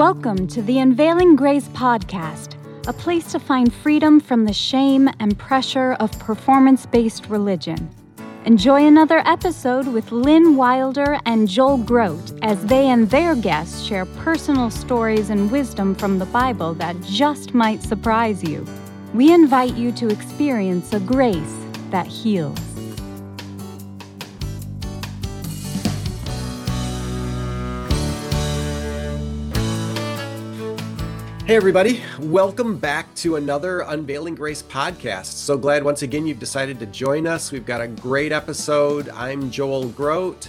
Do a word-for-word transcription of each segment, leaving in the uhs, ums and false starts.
Welcome to the Unveiling Grace podcast, a place to find freedom from the shame and pressure of performance-based religion. Enjoy another episode with Lynn Wilder and Joel Grote as they and their guests share personal stories and wisdom from the Bible that just might surprise you. We invite you to experience a grace that heals. Hey everybody, welcome back to another Unveiling Grace podcast. So glad once again you've decided to join us. We've got a great episode. I'm Joel Grote.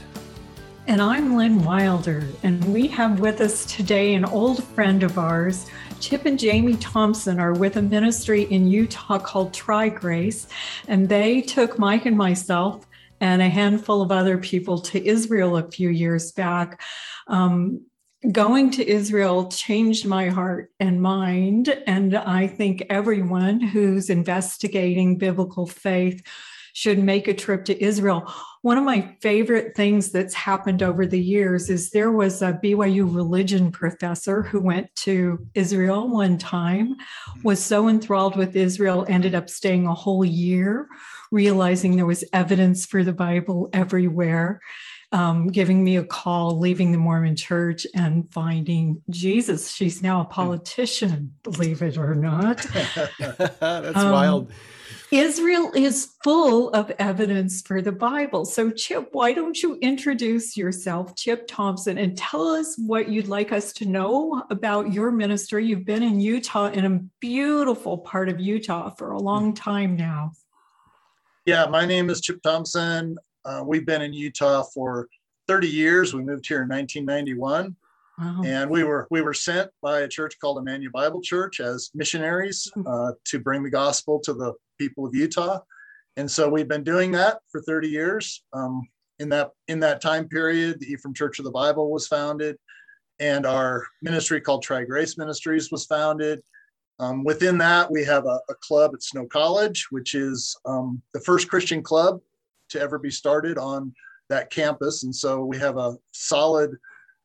And I'm Lynn Wilder. And we have with us today an old friend of ours. Chip and Jamie Thompson are with a ministry in Utah called Tri-Grace. And they took Mike and myself and a handful of other people to Israel a few years back. Um, Going to Israel changed my heart and mind, and I think everyone who's investigating biblical faith should make a trip to Israel. One of my favorite things that's happened over the years is there was a B Y U religion professor who went to Israel one time, was so enthralled with Israel, ended up staying a whole year, realizing there was evidence for the Bible everywhere. Um, giving me a call, leaving the Mormon church and finding Jesus. She's now a politician, believe it or not. That's um, wild. Israel is full of evidence for the Bible. So Chip, why don't you introduce yourself, Chip Thompson, and tell us what you'd like us to know about your ministry. You've been in Utah, in a beautiful part of Utah, for a long time now. Yeah, my name is Chip Thompson. Uh, we've been in Utah for thirty years. We moved here in nineteen ninety-one. Wow. And we were we were sent by a church called Emmanuel Bible Church as missionaries uh, to bring the gospel to the people of Utah. And so we've been doing that for thirty years. Um, in that in that time period, the Ephraim Church of the Bible was founded, and our ministry called Tri-Grace Ministries was founded. Um, within that, we have a, a club at Snow College, which is um, the first Christian club to ever be started on that campus. And so we have a solid,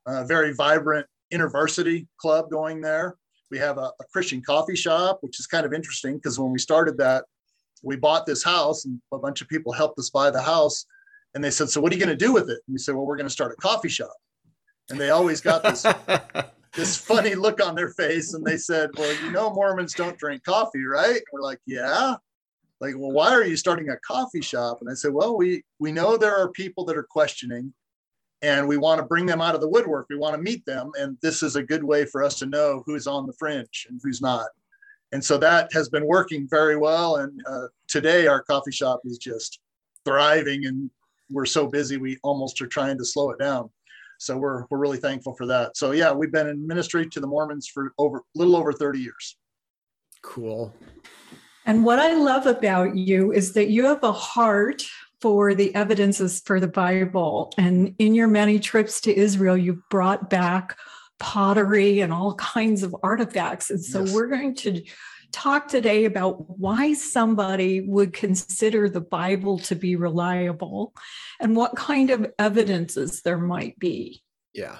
uh, very vibrant InterVarsity club going there. We have a, a Christian coffee shop, which is kind of interesting because when we started that, we bought this house and a bunch of people helped us buy the house. And they said, so what are you going to do with it? And we said, well, we're going to start a coffee shop. And they always got this, this funny look on their face. And they said, well, you know, Mormons don't drink coffee, right? And we're like, yeah. Like, well, why are you starting a coffee shop? And I said, well, we we know there are people that are questioning and we want to bring them out of the woodwork. We want to meet them. And this is a good way for us to know who's on the fringe and who's not. And so that has been working very well. And uh, today our coffee shop is just thriving and we're so busy, we almost are trying to slow it down. So we're we're really thankful for that. So yeah, we've been in ministry to the Mormons for over a little over thirty years. Cool. And what I love about you is that you have a heart for the evidences for the Bible. And in your many trips to Israel, you brought back pottery and all kinds of artifacts. And so yes. We're going to talk today about why somebody would consider the Bible to be reliable and what kind of evidences there might be. Yeah.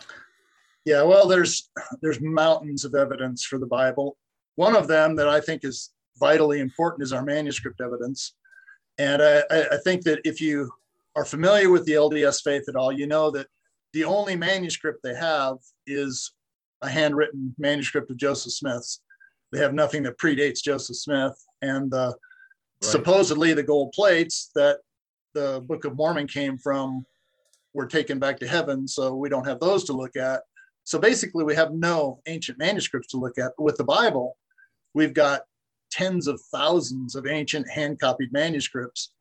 Yeah, well, there's there's mountains of evidence for the Bible. One of them that I think is vitally important is our manuscript evidence. And I, I think that if you are familiar with the L D S faith at all, you know that the only manuscript they have is a handwritten manuscript of Joseph Smith's. They have nothing that predates Joseph Smith. And uh, right. supposedly the gold plates that the Book of Mormon came from were taken back to heaven. So we don't have those to look at. So basically we have no ancient manuscripts to look at. With the Bible, we've got tens of thousands of ancient hand-copied manuscripts.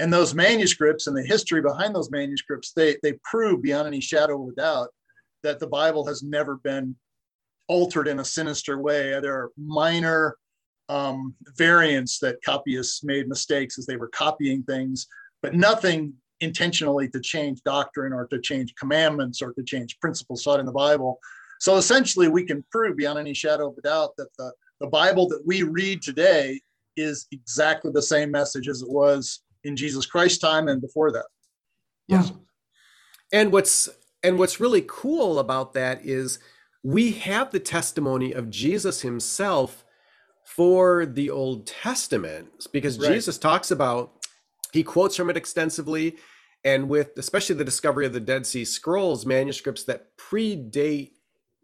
And those manuscripts and the history behind those manuscripts, they, they prove beyond any shadow of a doubt that the Bible has never been altered in a sinister way. There are minor um, variants that copyists made mistakes as they were copying things, but nothing intentionally to change doctrine or to change commandments or to change principles taught in the Bible. So essentially, we can prove beyond any shadow of a doubt that the The Bible that we read today is exactly the same message as it was in Jesus Christ's time and before that. Yeah. And what's and what's really cool about that is we have the testimony of Jesus himself for the Old Testament, because right. Jesus talks about, he quotes from it extensively, and with especially the discovery of the Dead Sea Scrolls, manuscripts that predate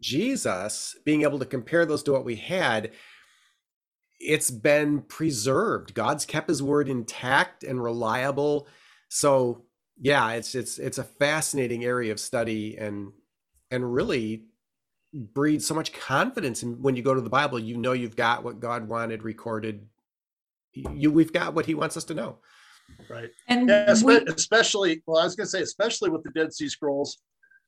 Jesus, being able to compare those to what we had, it's been preserved. God's kept his word intact and reliable. So yeah, it's it's it's a fascinating area of study, and and really breeds so much confidence. And when you go to the Bible, you know you've got what God wanted recorded. You we've got what he wants us to know. Right. And yeah, we, especially, well, I was going to say, especially with the Dead Sea Scrolls,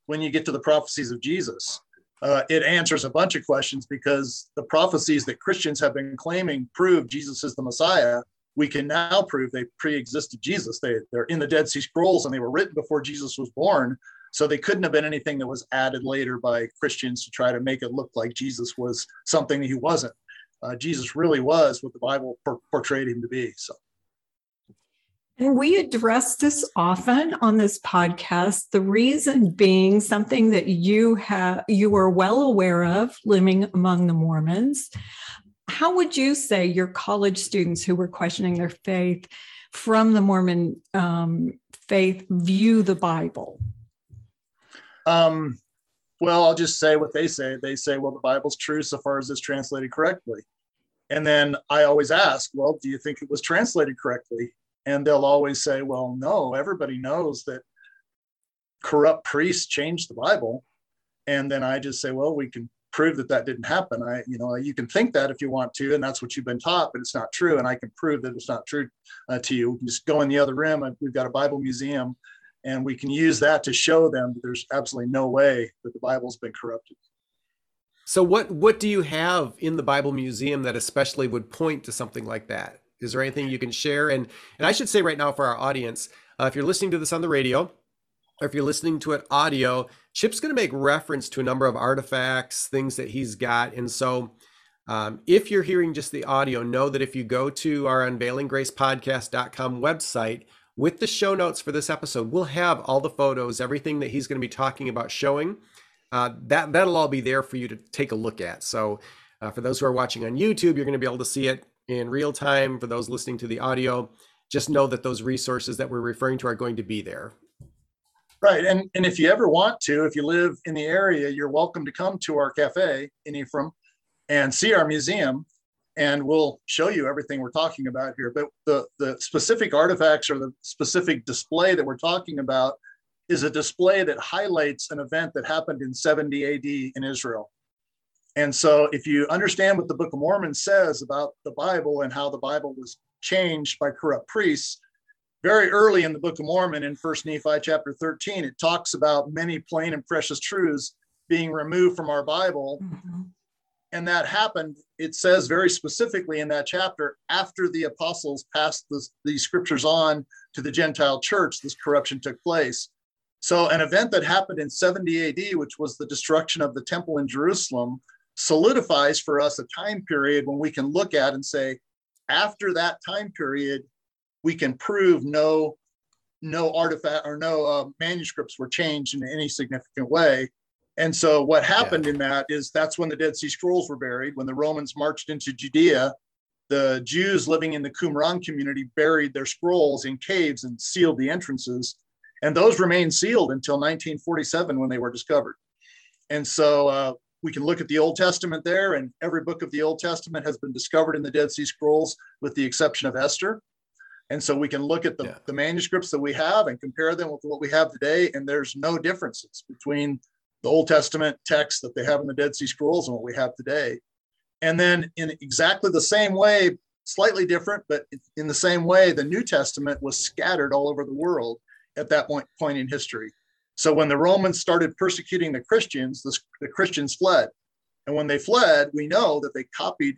when you get to the prophecies of Jesus, uh, it answers a bunch of questions, because the prophecies that Christians have been claiming prove Jesus is the Messiah. We can now prove they pre-existed Jesus. They, they're in the Dead Sea Scrolls, and they were written before Jesus was born. So they couldn't have been anything that was added later by Christians to try to make it look like Jesus was something that he wasn't. Uh, Jesus really was what the Bible por- portrayed him to be. So. And we address this often on this podcast, the reason being something that you have, you are well aware of living among the Mormons. How would you say your college students who were questioning their faith from the Mormon um, faith view the Bible? Um, well, I'll just say what they say. They say, well, the Bible's true so far as it's translated correctly. And then I always ask, well, do you think it was translated correctly? And they'll always say, well, no, everybody knows that corrupt priests changed the Bible. And then I just say, well, we can prove that that didn't happen. I, you know, you can think that if you want to, and that's what you've been taught, but it's not true. And I can prove that it's not true uh, to you. We can just go in the other room. We've got a Bible museum, and we can use that to show them that there's absolutely no way that the Bible's been corrupted. So what, what do you have in the Bible museum that especially would point to something like that? Is there anything you can share? And and I should say right now for our audience, uh, if you're listening to this on the radio, or if you're listening to it audio, Chip's going to make reference to a number of artifacts, things that he's got. And so um, if you're hearing just the audio, know that if you go to our unveiling grace podcast dot com website with the show notes for this episode, we'll have all the photos, everything that he's going to be talking about showing. Uh, that, that'll all be there for you to take a look at. So uh, for those who are watching on YouTube, you're going to be able to see it in real time. For those listening to the audio, just know that those resources that we're referring to are going to be there. Right. And, and if you ever want to, if you live in the area, you're welcome to come to our cafe in Ephraim and see our museum, and we'll show you everything we're talking about here. But the, the specific artifacts or the specific display that we're talking about is a display that highlights an event that happened in seventy A D in Israel. And so if you understand what the Book of Mormon says about the Bible and how the Bible was changed by corrupt priests, very early in the Book of Mormon in First Nephi chapter thirteen, it talks about many plain and precious truths being removed from our Bible. Mm-hmm. And that happened, it says very specifically in that chapter, after the apostles passed the, the scriptures on to the Gentile church, this corruption took place. So an event that happened in seventy A D, which was the destruction of the temple in Jerusalem, solidifies for us a time period when we can look at and say, after that time period, we can prove no, no artifact or no uh, manuscripts were changed in any significant way. And so what happened yeah. in that is that's when the Dead Sea Scrolls were buried. When the Romans marched into Judea, the Jews living in the Qumran community buried their scrolls in caves and sealed the entrances. And those remained sealed until nineteen forty-seven when they were discovered. And so uh, we can look at the Old Testament there, and every book of the Old Testament has been discovered in the Dead Sea Scrolls with the exception of Esther. And so we can look at the, yeah. the manuscripts that we have and compare them with what we have today. And there's no differences between the Old Testament text that they have in the Dead Sea Scrolls and what we have today. And then in exactly the same way, slightly different, but in the same way, the New Testament was scattered all over the world at that point, point in history. So when the Romans started persecuting the Christians, the, the Christians fled. And when they fled, we know that they copied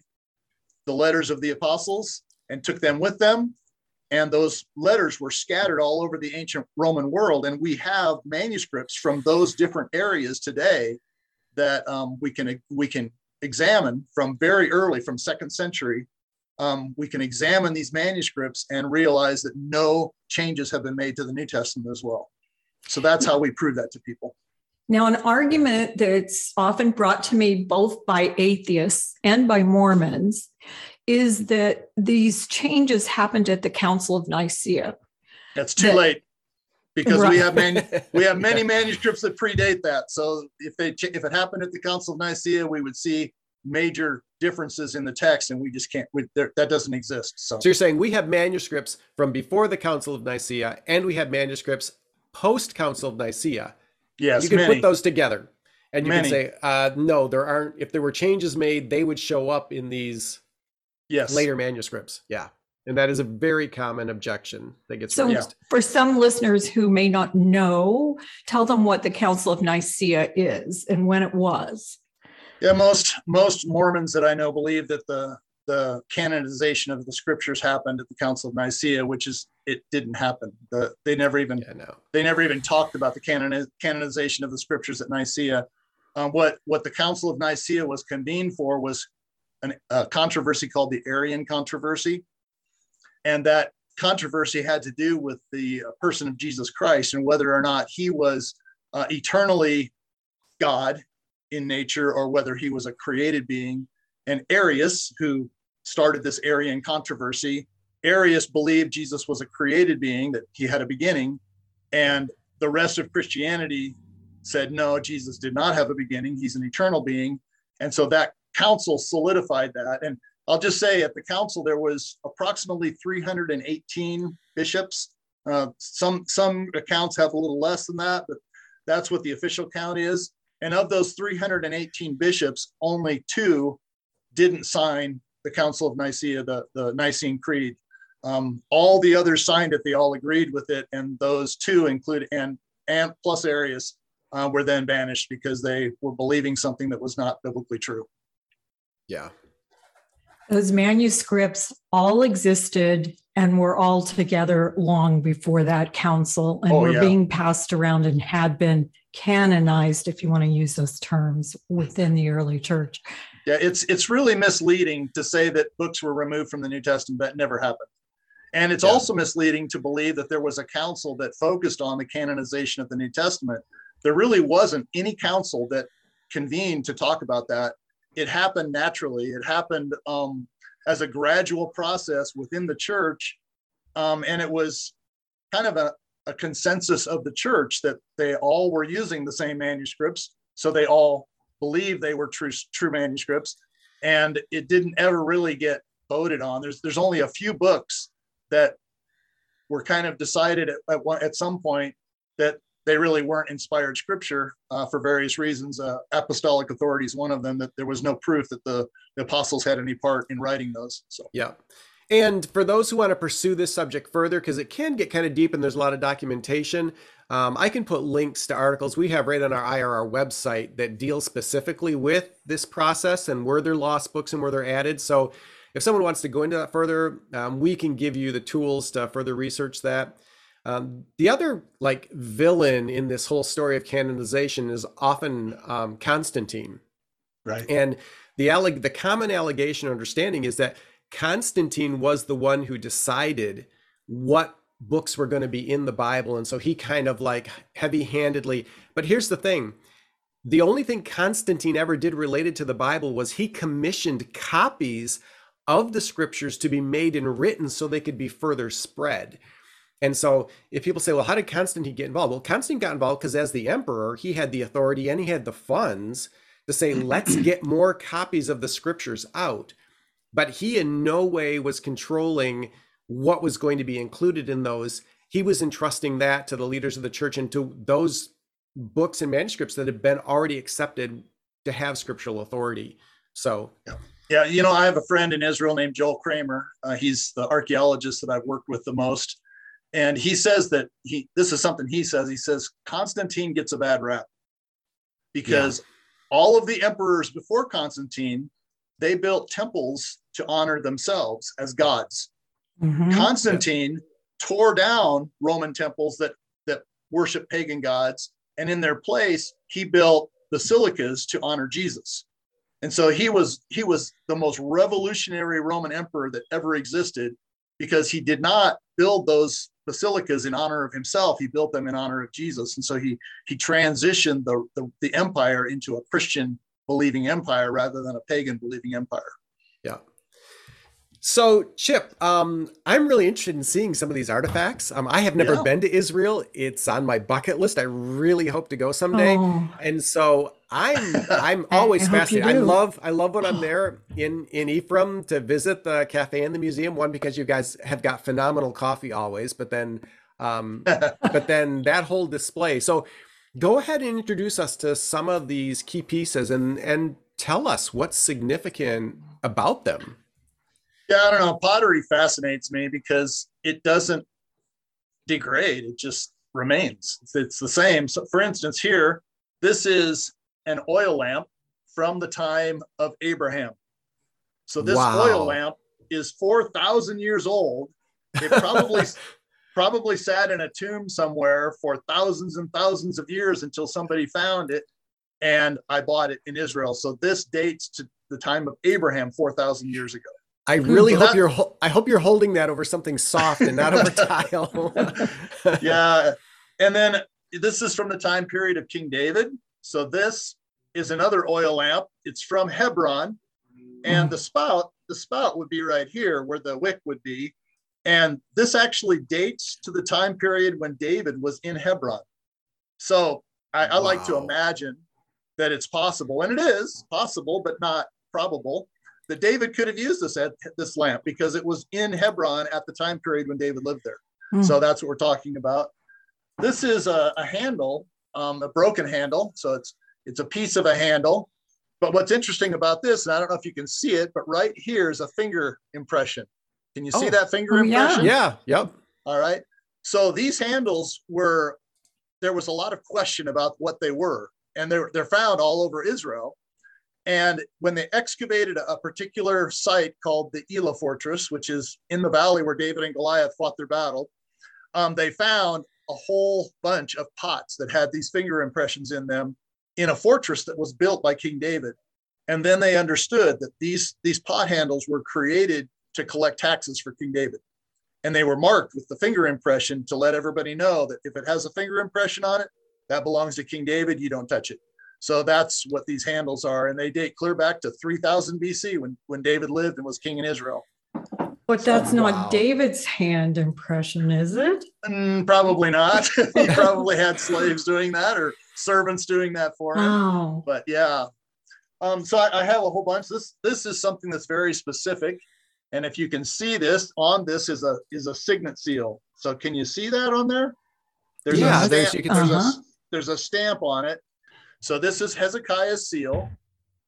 the letters of the apostles and took them with them. And those letters were scattered all over the ancient Roman world. And we have manuscripts from those different areas today that um, we can we can examine from very early, from second century. Um, we can examine these manuscripts and realize that no changes have been made to the New Testament as well. So that's how we prove that to people. Now, an argument that's often brought to me both by atheists and by Mormons is that these changes happened at the Council of Nicaea. That's too that, late because right. we have many, we have many yeah. manuscripts that predate that. So if they if it happened at the Council of Nicaea, we would see major differences in the text, and we just can't. We, there, that doesn't exist. So. so you're saying we have manuscripts from before the Council of Nicaea, and we have manuscripts post Council of Nicaea. Yes, you can many. put those together, and you many. can say, uh, no, there aren't. If there were changes made, they would show up in these yes. later manuscripts. Yeah, and that is a very common objection that gets so raised. For some listeners who may not know, tell them what the Council of Nicaea is and when it was. Yeah, most most Mormons that I know believe that the the canonization of the scriptures happened at the Council of Nicaea, which is, it didn't happen. The, they never even yeah, no. they never even talked about the canoniz- canonization of the scriptures at Nicaea. Um, what, what the Council of Nicaea was convened for was an, a controversy called the Arian Controversy. And that controversy had to do with the person of Jesus Christ and whether or not he was uh, eternally God in nature or whether he was a created being. And Arius, who started this Arian controversy, Arius believed Jesus was a created being, that he had a beginning, and the rest of Christianity said, no, Jesus did not have a beginning, he's an eternal being. And so that council solidified that. And I'll just say at the council, there was approximately three hundred eighteen bishops. Uh, some, some accounts have a little less than that, but that's what the official count is. And of those three hundred eighteen bishops, only two didn't sign the Council of Nicaea, the, the Nicene Creed. Um, all the others signed it, they all agreed with it. And those two include, and, and plus Arius uh, were then banished because they were believing something that was not biblically true. Yeah. Those manuscripts all existed and were all together long before that council and oh, were yeah. being passed around and had been canonized, if you want to use those terms, within the early church. Yeah, it's it's really misleading to say that books were removed from the New Testament. That never happened. And it's yeah. also misleading to believe that there was a council that focused on the canonization of the New Testament. There really wasn't any council that convened to talk about that. It happened naturally. It happened um, as a gradual process within the church. Um, and it was kind of a, a consensus of the church that they all were using the same manuscripts. So they all believe they were true true manuscripts, and it didn't ever really get voted on. There's there's only a few books that were kind of decided at at, one, at some point that they really weren't inspired scripture uh, for various reasons. Uh, apostolic authority is one of them, that there was no proof that the, the apostles had any part in writing those. So yeah. And for those who want to pursue this subject further, because it can get kind of deep and there's a lot of documentation, um, I can put links to articles we have right on our I R R website that deal specifically with this process and where they're lost books and where they're added. So if someone wants to go into that further, um, we can give you the tools to further research that. Um, the other like villain in this whole story of canonization is often um, Constantine. Right. And the alleg- the common allegation or understanding is that Constantine was the one who decided what books were going to be in the Bible. And so he kind of like heavy-handedly, but here's the thing. The only thing Constantine ever did related to the Bible was he commissioned copies of the scriptures to be made and written so they could be further spread. And so if people say, well, how did Constantine get involved? Well, Constantine got involved because as the emperor, he had the authority and he had the funds to say, let's get more copies of the scriptures out. But he in no way was controlling what was going to be included in those. He was entrusting that to the leaders of the church and to those books and manuscripts that had been already accepted to have scriptural authority. So, yeah, yeah you know, I have a friend in Israel named Joel Kramer. Uh, he's the archaeologist that I've worked with the most. And he says that he, this is something he says, he says, Constantine gets a bad rap because yeah. all of the emperors before Constantine, they built temples to honor themselves as gods. Mm-hmm. Constantine yeah. tore down Roman temples that, that worship pagan gods. And in their place, he built basilicas to honor Jesus. And so he was, he was the most revolutionary Roman emperor that ever existed. because he did not build those basilicas in honor of himself. He built them in honor of Jesus. And so he he transitioned the, the, the empire into a Christian believing empire rather than a pagan believing empire. Yeah. So, Chip, um, I'm really interested in seeing some of these artifacts. Um, I have never yeah. been to Israel. It's on my bucket list. I really hope to go someday. Oh. And so I'm I'm always I, I fascinated. I love I love when I'm there in, in Ephraim to visit the cafe and the museum. One, because you guys have got phenomenal coffee always, but then um, but then that whole display. So go ahead and introduce us to some of these key pieces and, and tell us what's significant about them. Yeah, I don't know. Pottery fascinates me because it doesn't degrade. It just remains. It's, it's the same. So, for instance, here, this is an oil lamp from the time of Abraham. So this wow. oil lamp is four thousand years old. It probably, probably sat in a tomb somewhere for thousands and thousands of years until somebody found it. And I bought it in Israel. So this dates to the time of Abraham four thousand years ago. I really so hope that, you're, I hope you're holding that over something soft and not over tile. Yeah. And then this is from the time period of King David. So this is another oil lamp. It's from Hebron, and the spout, the spout would be right here where the wick would be. And this actually dates to the time period when David was in Hebron. So I, I wow. like to imagine that it's possible, and it is possible, but not probable, that David could have used this at this lamp because it was in Hebron at the time period when David lived there. Mm. So that's what we're talking about. This is a, a handle, um, a broken handle. So it's, it's a piece of a handle, but what's interesting about this, and I don't know if you can see it, but right here is a finger impression. Can you oh. see that finger oh, impression? Yeah. yeah. Yep. All right. So these handles were, there was a lot of question about what they were, and they're, they're found all over Israel. And when they excavated a particular site called the Elah Fortress, which is in the valley where David and Goliath fought their battle, um, they found a whole bunch of pots that had these finger impressions in them in a fortress that was built by King David. And then they understood that these, these pot handles were created to collect taxes for King David. And they were marked with the finger impression to let everybody know that if it has a finger impression on it, that belongs to King David, you don't touch it. So that's what these handles are. And they date clear back to three thousand B C when, when David lived and was king in Israel. But that's so, not wow. David's hand impression, is it? Mm, probably not. He probably had slaves doing that or servants doing that for him. Wow. But yeah. Um, so I, I have a whole bunch. This this is something that's very specific. And if you can see this, on this is a is a signet seal. So can you see that on there? There's yeah, a there's, you can, there's, uh-huh. a, there's a stamp on it. So this is Hezekiah's seal,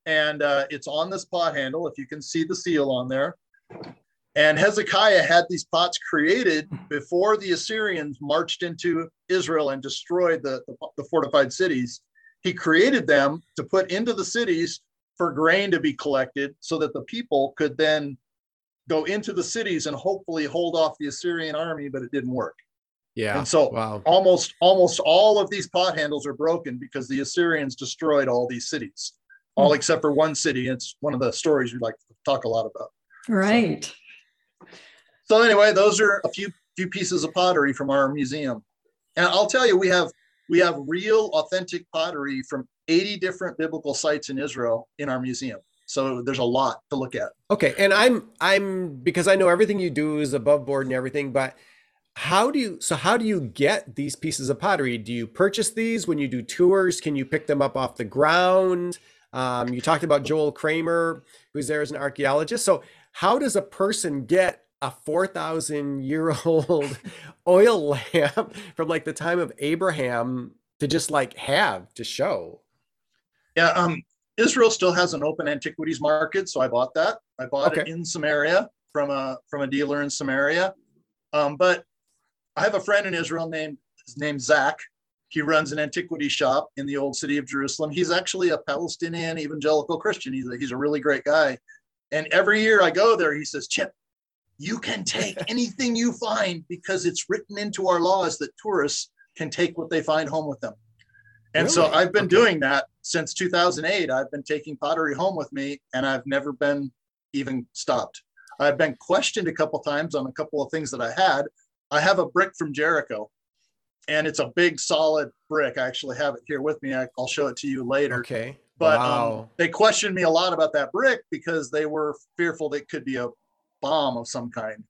and uh, it's on this pot handle, if you can see the seal on there. And Hezekiah had these pots created before the Assyrians marched into Israel and destroyed the, the, the fortified cities. He created them to put into the cities for grain to be collected so that the people could then go into the cities and hopefully hold off the Assyrian army, but it didn't work. Yeah. And so wow. almost almost all of these pot handles are broken because the Assyrians destroyed all these cities, all mm. except for one city. It's one of the stories we like to talk a lot about. Right. So, so anyway, those are a few few pieces of pottery from our museum. And I'll tell you, we have we have real authentic pottery from eighty different biblical sites in Israel in our museum. So there's a lot to look at. Okay. And I'm I'm because I know everything you do is above board and everything, but How do you, so how do you get these pieces of pottery? Do you purchase these when you do tours? Can you pick them up off the ground? Um, you talked about Joel Kramer, who's there as an archaeologist. So how does a person get a four thousand year old oil lamp from like the time of Abraham to just like have to show? Yeah. Um, Israel still has an open antiquities market. So I bought that. I bought okay. it in Samaria from a, from a dealer in Samaria. Um, but I have a friend in Israel named, his name's Zach. He runs an antiquity shop in the old city of Jerusalem. He's actually a Palestinian evangelical Christian. He's a, he's a really great guy. And every year I go there, he says, Chip, you can take anything you find because it's written into our laws that tourists can take what they find home with them. And really? So I've been okay. doing that since two thousand eight. I've been taking pottery home with me, and I've never been even stopped. I've been questioned a couple times on a couple of things that I had. I have a brick from Jericho, and it's a big solid brick. I actually have it here with me. I, I'll show it to you later. Okay. But wow. um, they questioned me a lot about that brick because they were fearful that it could be a bomb of some kind.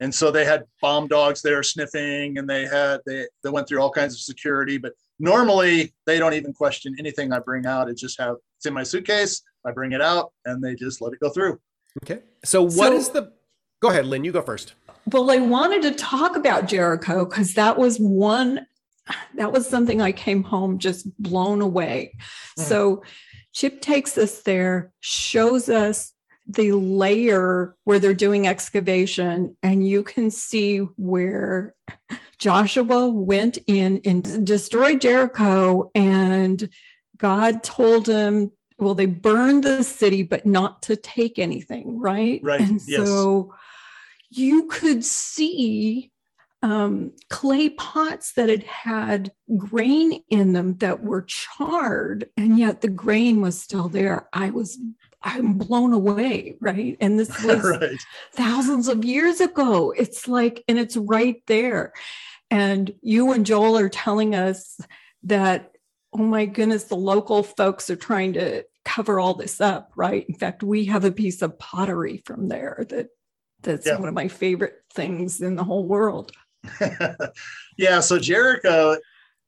And so they had bomb dogs there sniffing, and they had they, they went through all kinds of security. But normally they don't even question anything I bring out. It just have it's in my suitcase. I bring it out, and they just let it go through. Okay. So what so, is the? Go ahead, Lynn. You go first. Well, I wanted to talk about Jericho because that was one. That was something I came home just blown away. Mm. So Chip takes us there, shows us the layer where they're doing excavation, and you can see where Joshua went in and destroyed Jericho, and God told him, well, they burned the city, but not to take anything, right? Right. And yes. So you could see um, clay pots that had had grain in them that were charred, and yet the grain was still there. I was I'm blown away, right? And this was right. thousands of years ago. It's like, and it's right there. And you and Joel are telling us that, oh my goodness, the local folks are trying to cover all this up, right? In fact, we have a piece of pottery from there that that's yeah. one of my favorite things in the whole world. Yeah, so Jericho,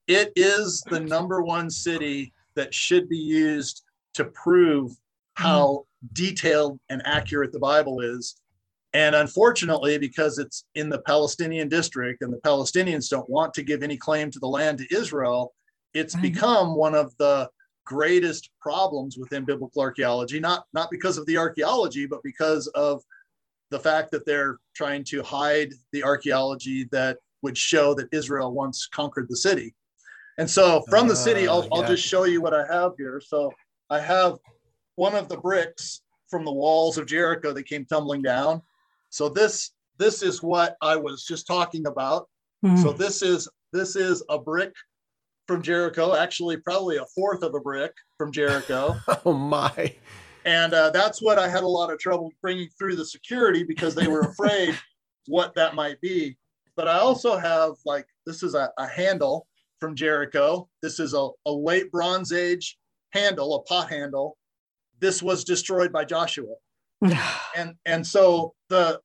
it is the number one city that should be used to prove how detailed and accurate the Bible is. And unfortunately, because it's in the Palestinian district and the Palestinians don't want to give any claim to the land to Israel, it's right. become one of the greatest problems within biblical archaeology, not, not because of the archaeology, but because of the fact that they're trying to hide the archaeology that would show that Israel once conquered the city. And so from uh, the city, I'll, yeah. I'll just show you what I have here. So I have one of the bricks from the walls of Jericho that came tumbling down. So this this is what I was just talking about. Mm. So this is this is a brick from Jericho, actually probably a fourth of a brick from Jericho. Oh my! And uh, that's what I had a lot of trouble bringing through the security because they were afraid what that might be. But I also have like this is a, a handle from Jericho. This is a, a late Bronze Age handle, a pot handle. This was destroyed by Joshua. And, and so the,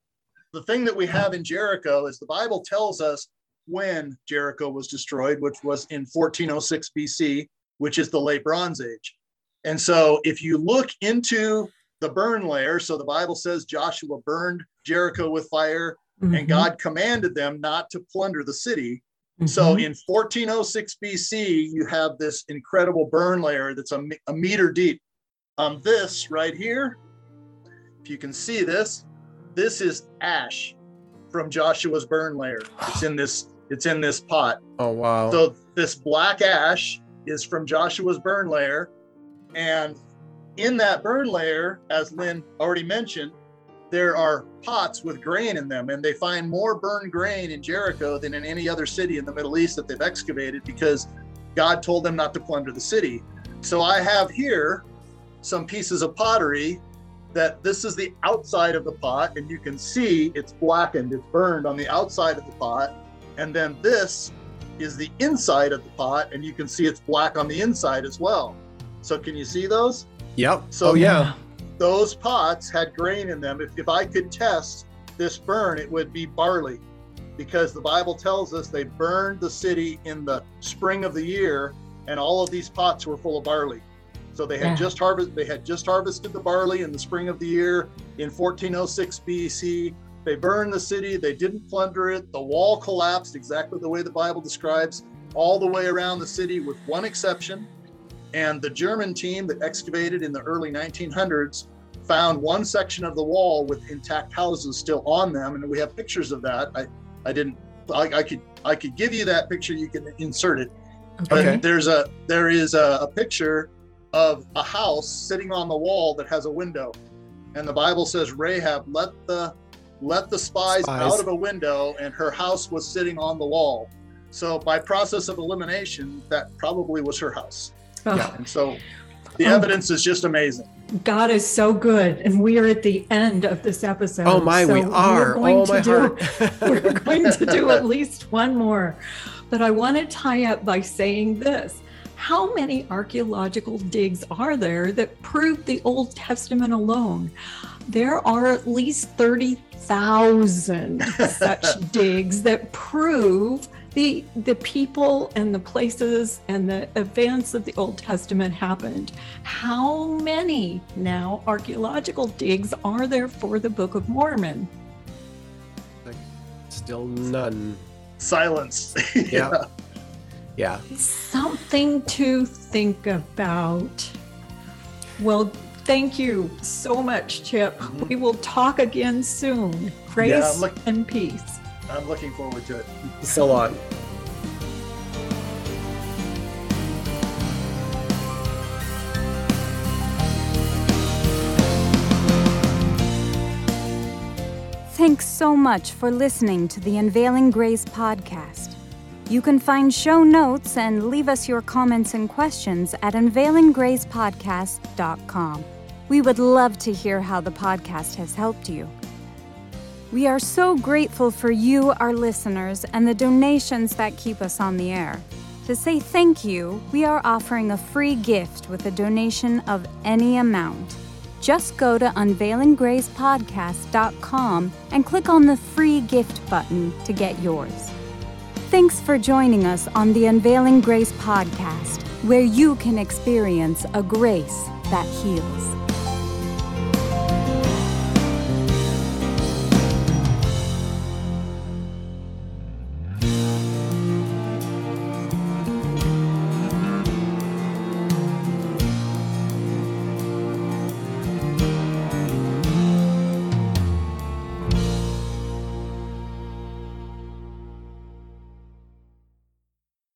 the thing that we have in Jericho is the Bible tells us when Jericho was destroyed, which was in fourteen oh six B C, which is the late Bronze Age. And so if you look into the burn layer, so the Bible says Joshua burned Jericho with fire, mm-hmm. and God commanded them not to plunder the city. Mm-hmm. So in fourteen oh six B C, you have this incredible burn layer that's a, a meter deep. On um, this right here, if you can see this, this is ash from Joshua's burn layer. It's in this, it's in this pot. Oh, wow. So this black ash is from Joshua's burn layer. And in that burn layer, as Lynn already mentioned, there are pots with grain in them. And they find more burned grain in Jericho than in any other city in the Middle East that they've excavated because God told them not to plunder the city. So I have here some pieces of pottery that this is the outside of the pot, and you can see it's blackened, it's burned on the outside of the pot. And then this is the inside of the pot, and you can see it's black on the inside as well. So can you see those? Yep. So oh, yeah. Those pots had grain in them. If, if I could test this burn, it would be barley, because the Bible tells us they burned the city in the spring of the year, and all of these pots were full of barley. So they had yeah. just harvest. They had just harvested the barley in the spring of the year in fourteen oh six B C. They burned the city. They didn't plunder it. The wall collapsed exactly the way the Bible describes, all the way around the city with one exception. And the German team that excavated in the early nineteen hundreds found one section of the wall with intact houses still on them, and we have pictures of that. I, I didn't. I, I could. I could give you that picture. You can insert it. Okay. But there's a. There is a, a picture of a house sitting on the wall that has a window. And the Bible says, Rahab let the let the spies, spies out of a window, and her house was sitting on the wall. So by process of elimination, that probably was her house. Oh. Yeah. And so the oh. evidence is just amazing. God is so good, and we are at the end of this episode. Oh my, so we are. We're going oh to my do, heart. We're going to do at least one more. But I want to tie up by saying this. How many archaeological digs are there that prove the Old Testament alone? There are at least thirty thousand such digs that prove the the people and the places and the events of the Old Testament happened. How many now archaeological digs are there for the Book of Mormon? Like, still none. Silence. Yeah. Yeah. Something to think about. Well, thank you so much, Chip. Mm-hmm. We will talk again soon. Grace yeah, look- and peace. I'm looking forward to it. So long. Thanks so much for listening to the Unveiling Grace podcast. You can find show notes and leave us your comments and questions at unveiling grace podcast dot com. We would love to hear how the podcast has helped you. We are so grateful for you, our listeners, and the donations that keep us on the air. To say thank you, we are offering a free gift with a donation of any amount. Just go to unveiling grace podcast dot com and click on the free gift button to get yours. Thanks for joining us on the Unveiling Grace podcast, where you can experience a grace that heals.